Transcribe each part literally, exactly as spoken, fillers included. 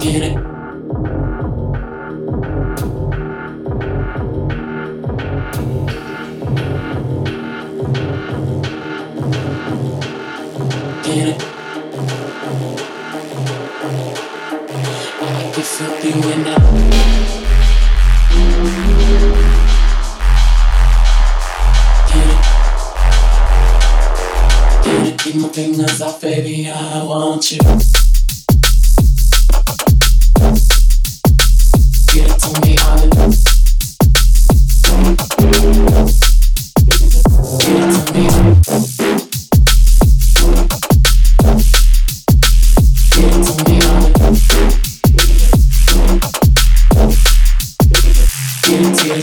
Get it. Get it. I can feel you when I keep my fingers off, baby, I want you. Get it to me, honey. Get it to me. Get it.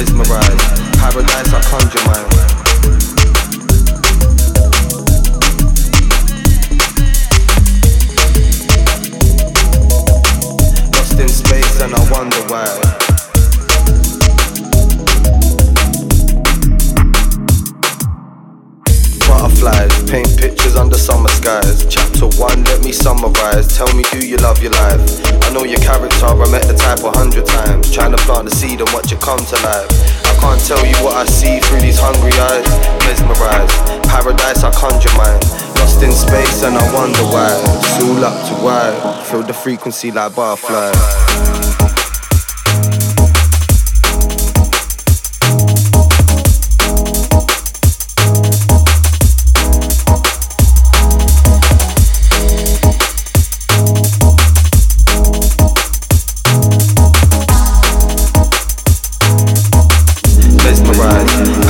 mesmerized. Paradise, I conjure mine. In space and I wonder why. Butterflies, paint pictures under summer skies. Chapter one, let me summarize. Tell me, do you love your life? I know your character, I met the type a hundred times. Trying to plant the seed and watch it come to life. I can't tell you what I see through these hungry eyes. Mesmerized, paradise I conjure mine. Lost in space and I wonder why. It's all up to why. Feel the frequency like butterflies.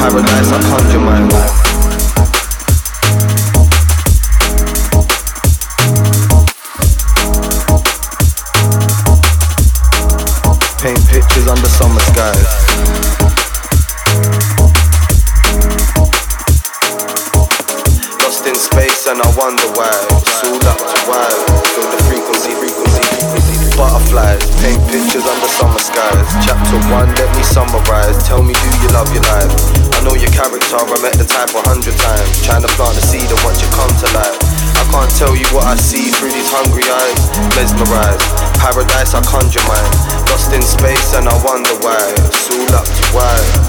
Paradise I conjure mine. Lost in space and I wonder why. It's all up to why.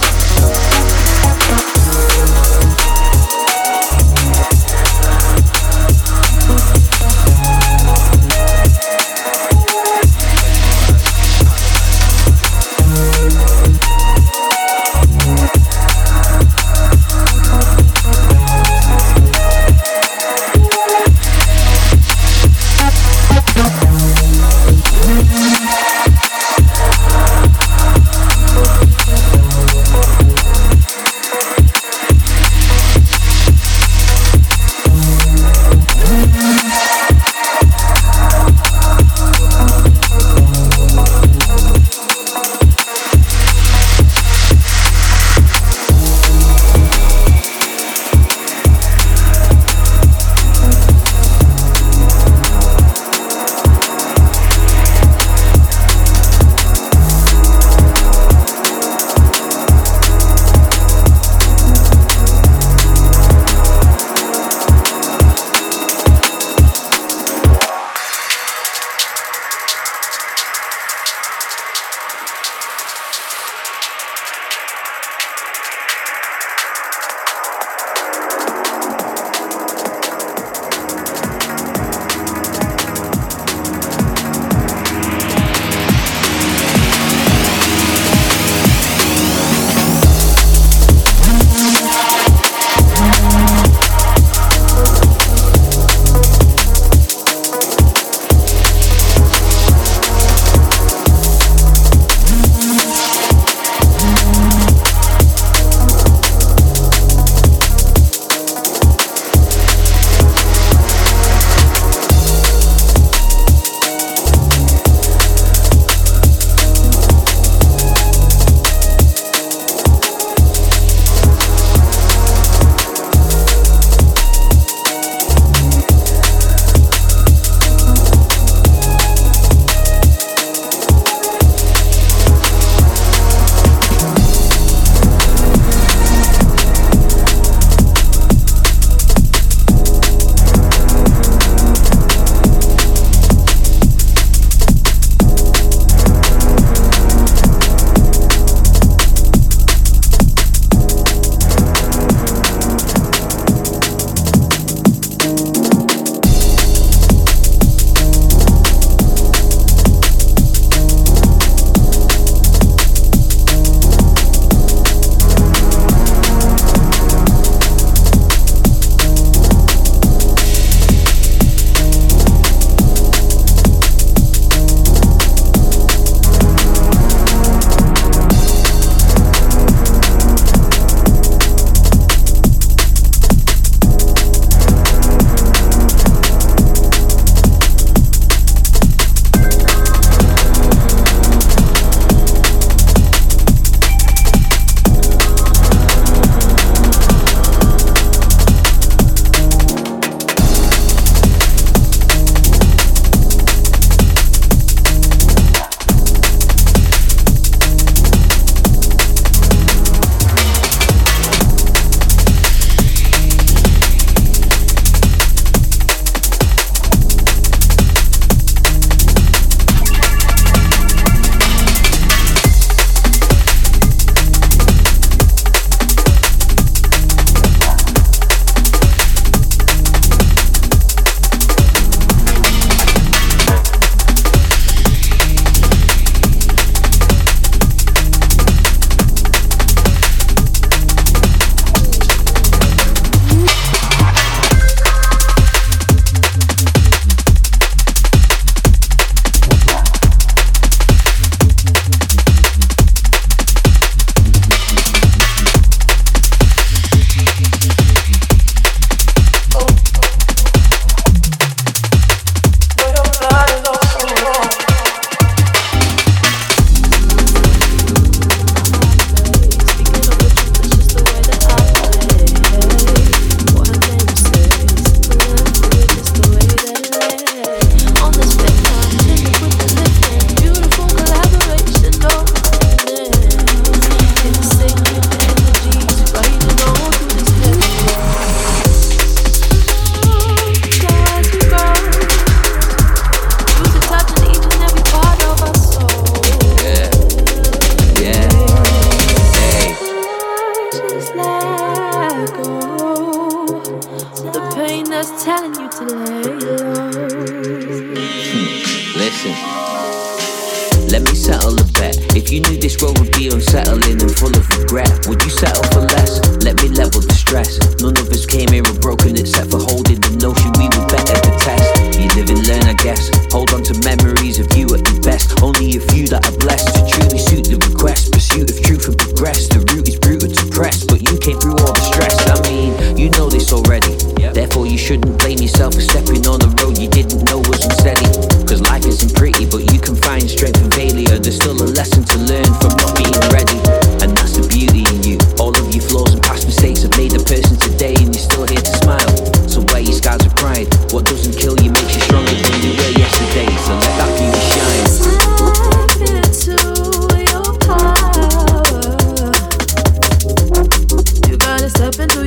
be unsettling and full of regret. Would you settle for less? Let me level the stress. None of us came here unbroken except for holding the notion we were better to test. You live and learn, I guess. Hold on to memories of you at your best. Only a few that are blessed to truly suit the request. Pursuit of truth and progress. The route is brutal to press, but you came through all the stress. I mean, you know this already. Therefore you shouldn't blame yourself for stepping on a road you didn't know was unsteady. Cause life isn't pretty, but you can find strength in failure. There's still a lesson to learn from not being ready. And that's the beauty in you. All of your flaws and past mistakes have made a person today, and you're still here to smile. So wear your scars with pride. What doesn't kill you makes you stronger than you were yesterday. So let that beauty shine.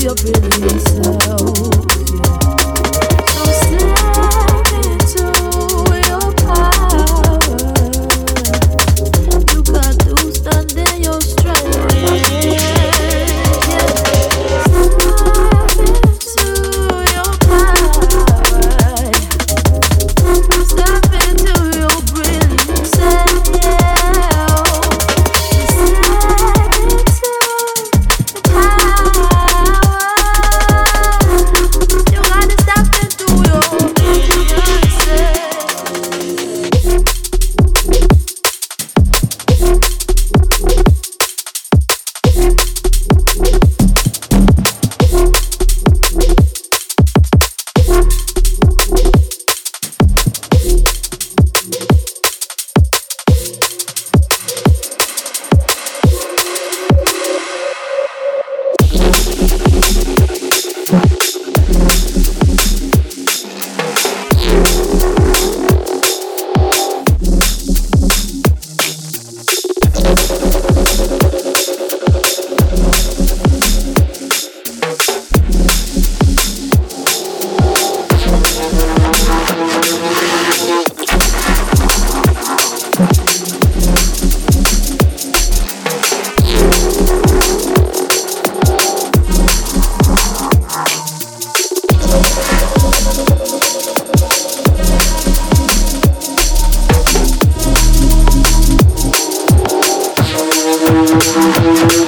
Your pretty self. We'll be right back.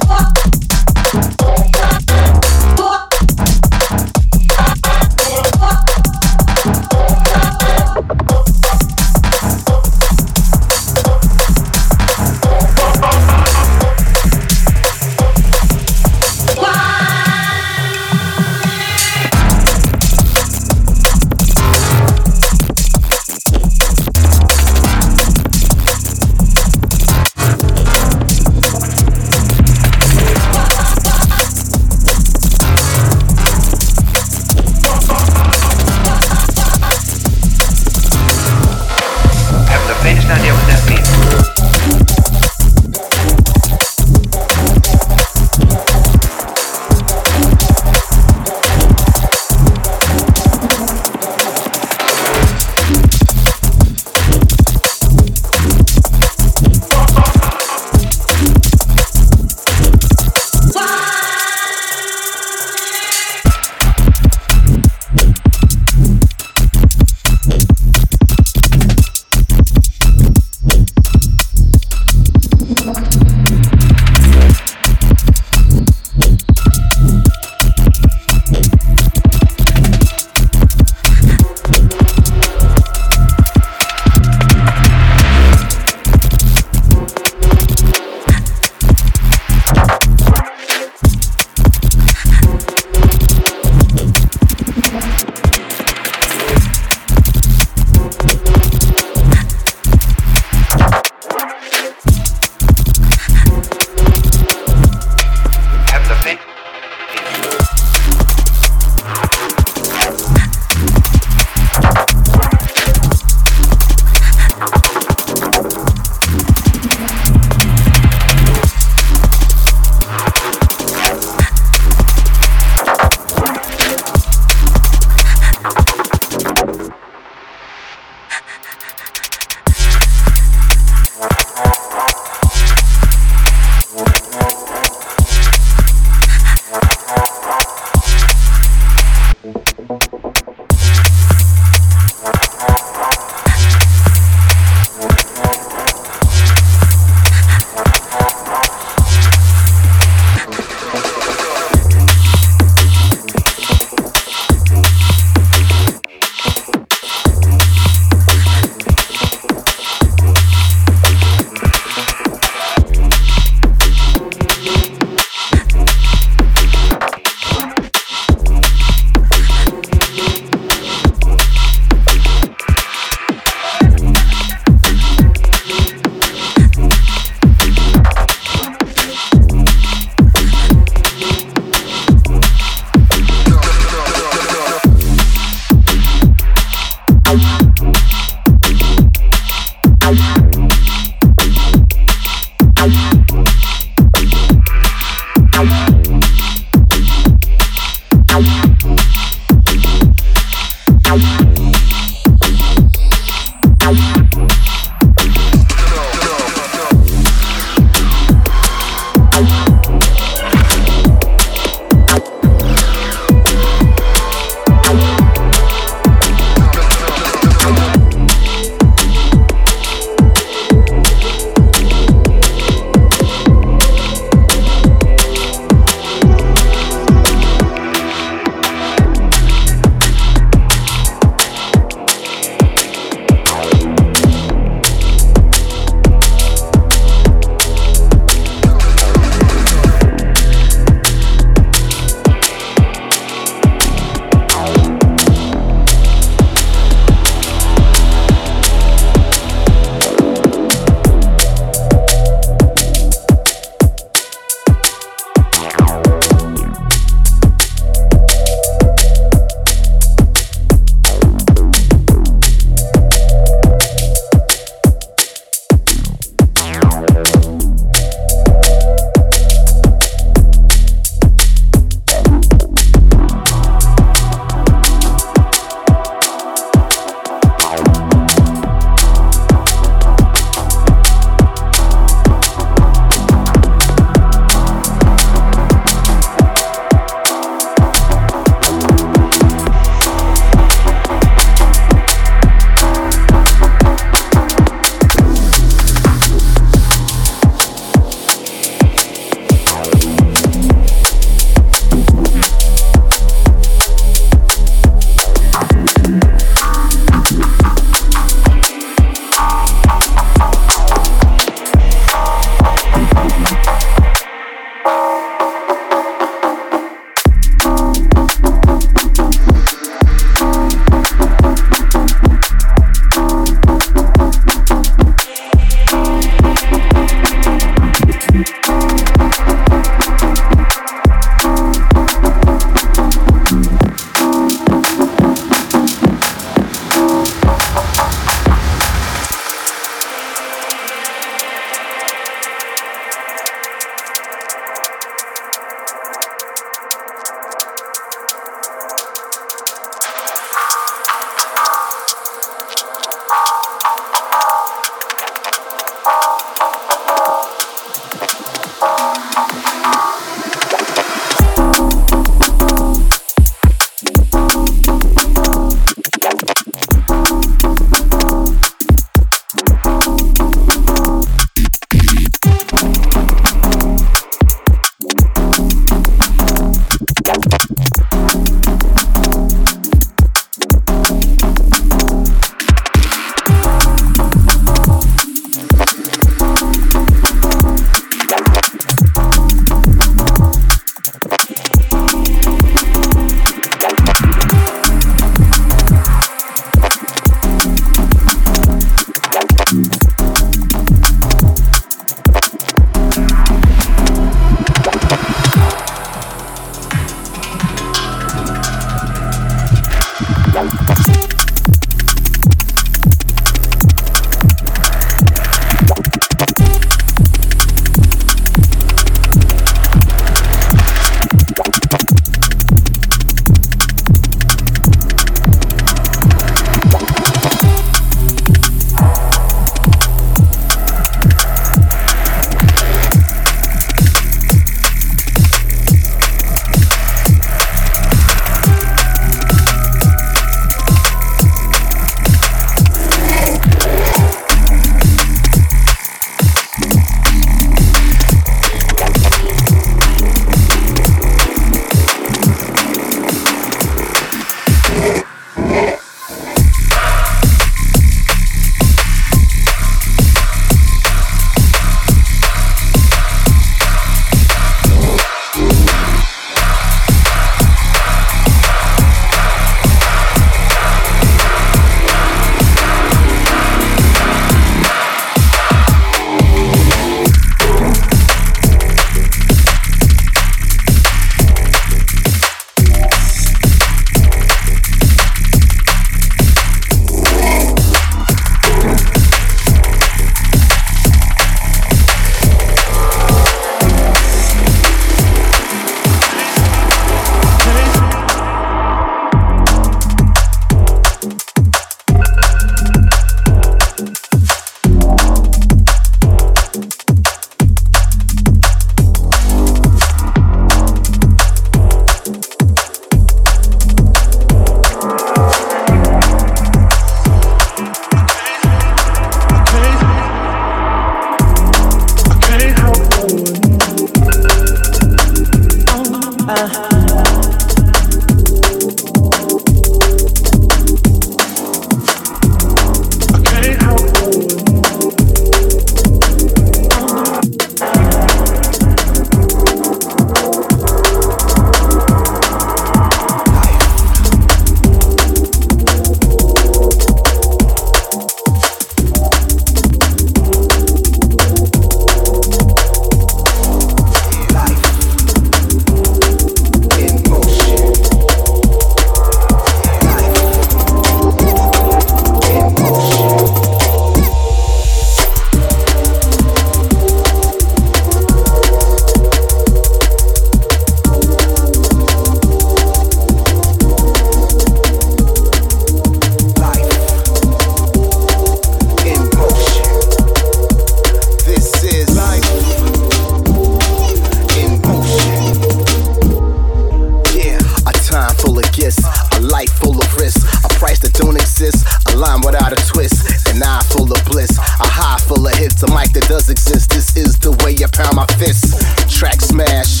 my fist. Track smash,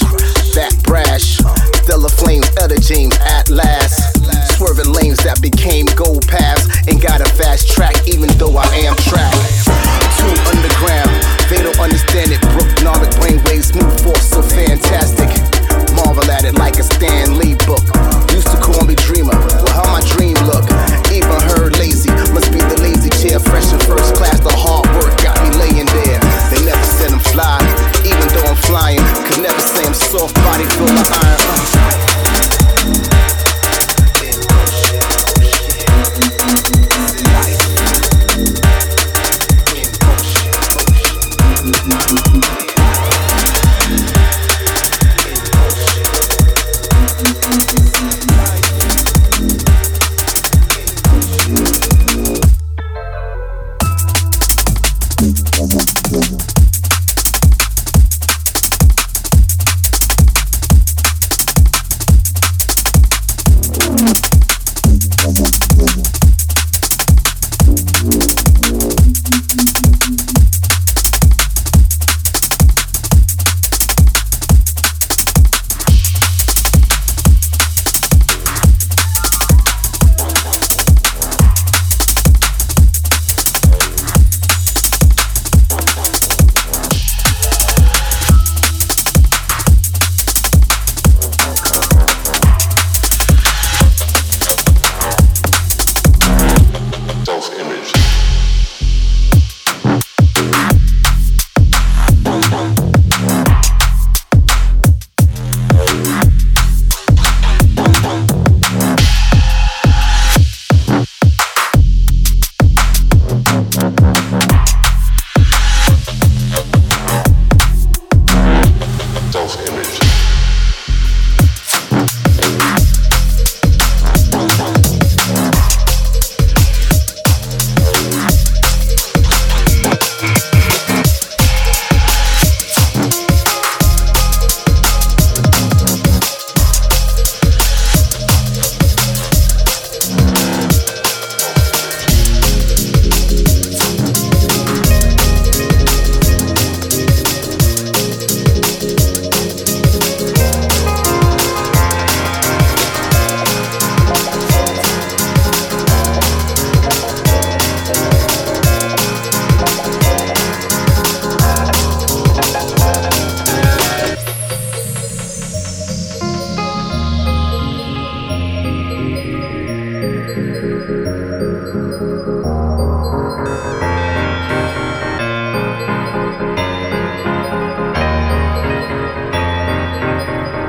back brash. Della Flame, Etta James, at last. Swerving lanes that became gold paths. Ain't got a fast track, even though I am trapped. Two underground, they don't understand it. Brooknomic brainwaves move forth so fantastic. Marvel at it like a Stan Lee book. Used to call me dreamer, well how my dream look. Even her lazy, must be the lazy chair. Fresh and first class, the hard work got me laying there. They never said I'm fly, even though I'm flying. Could never say I'm soft body full of iron.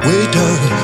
Wait,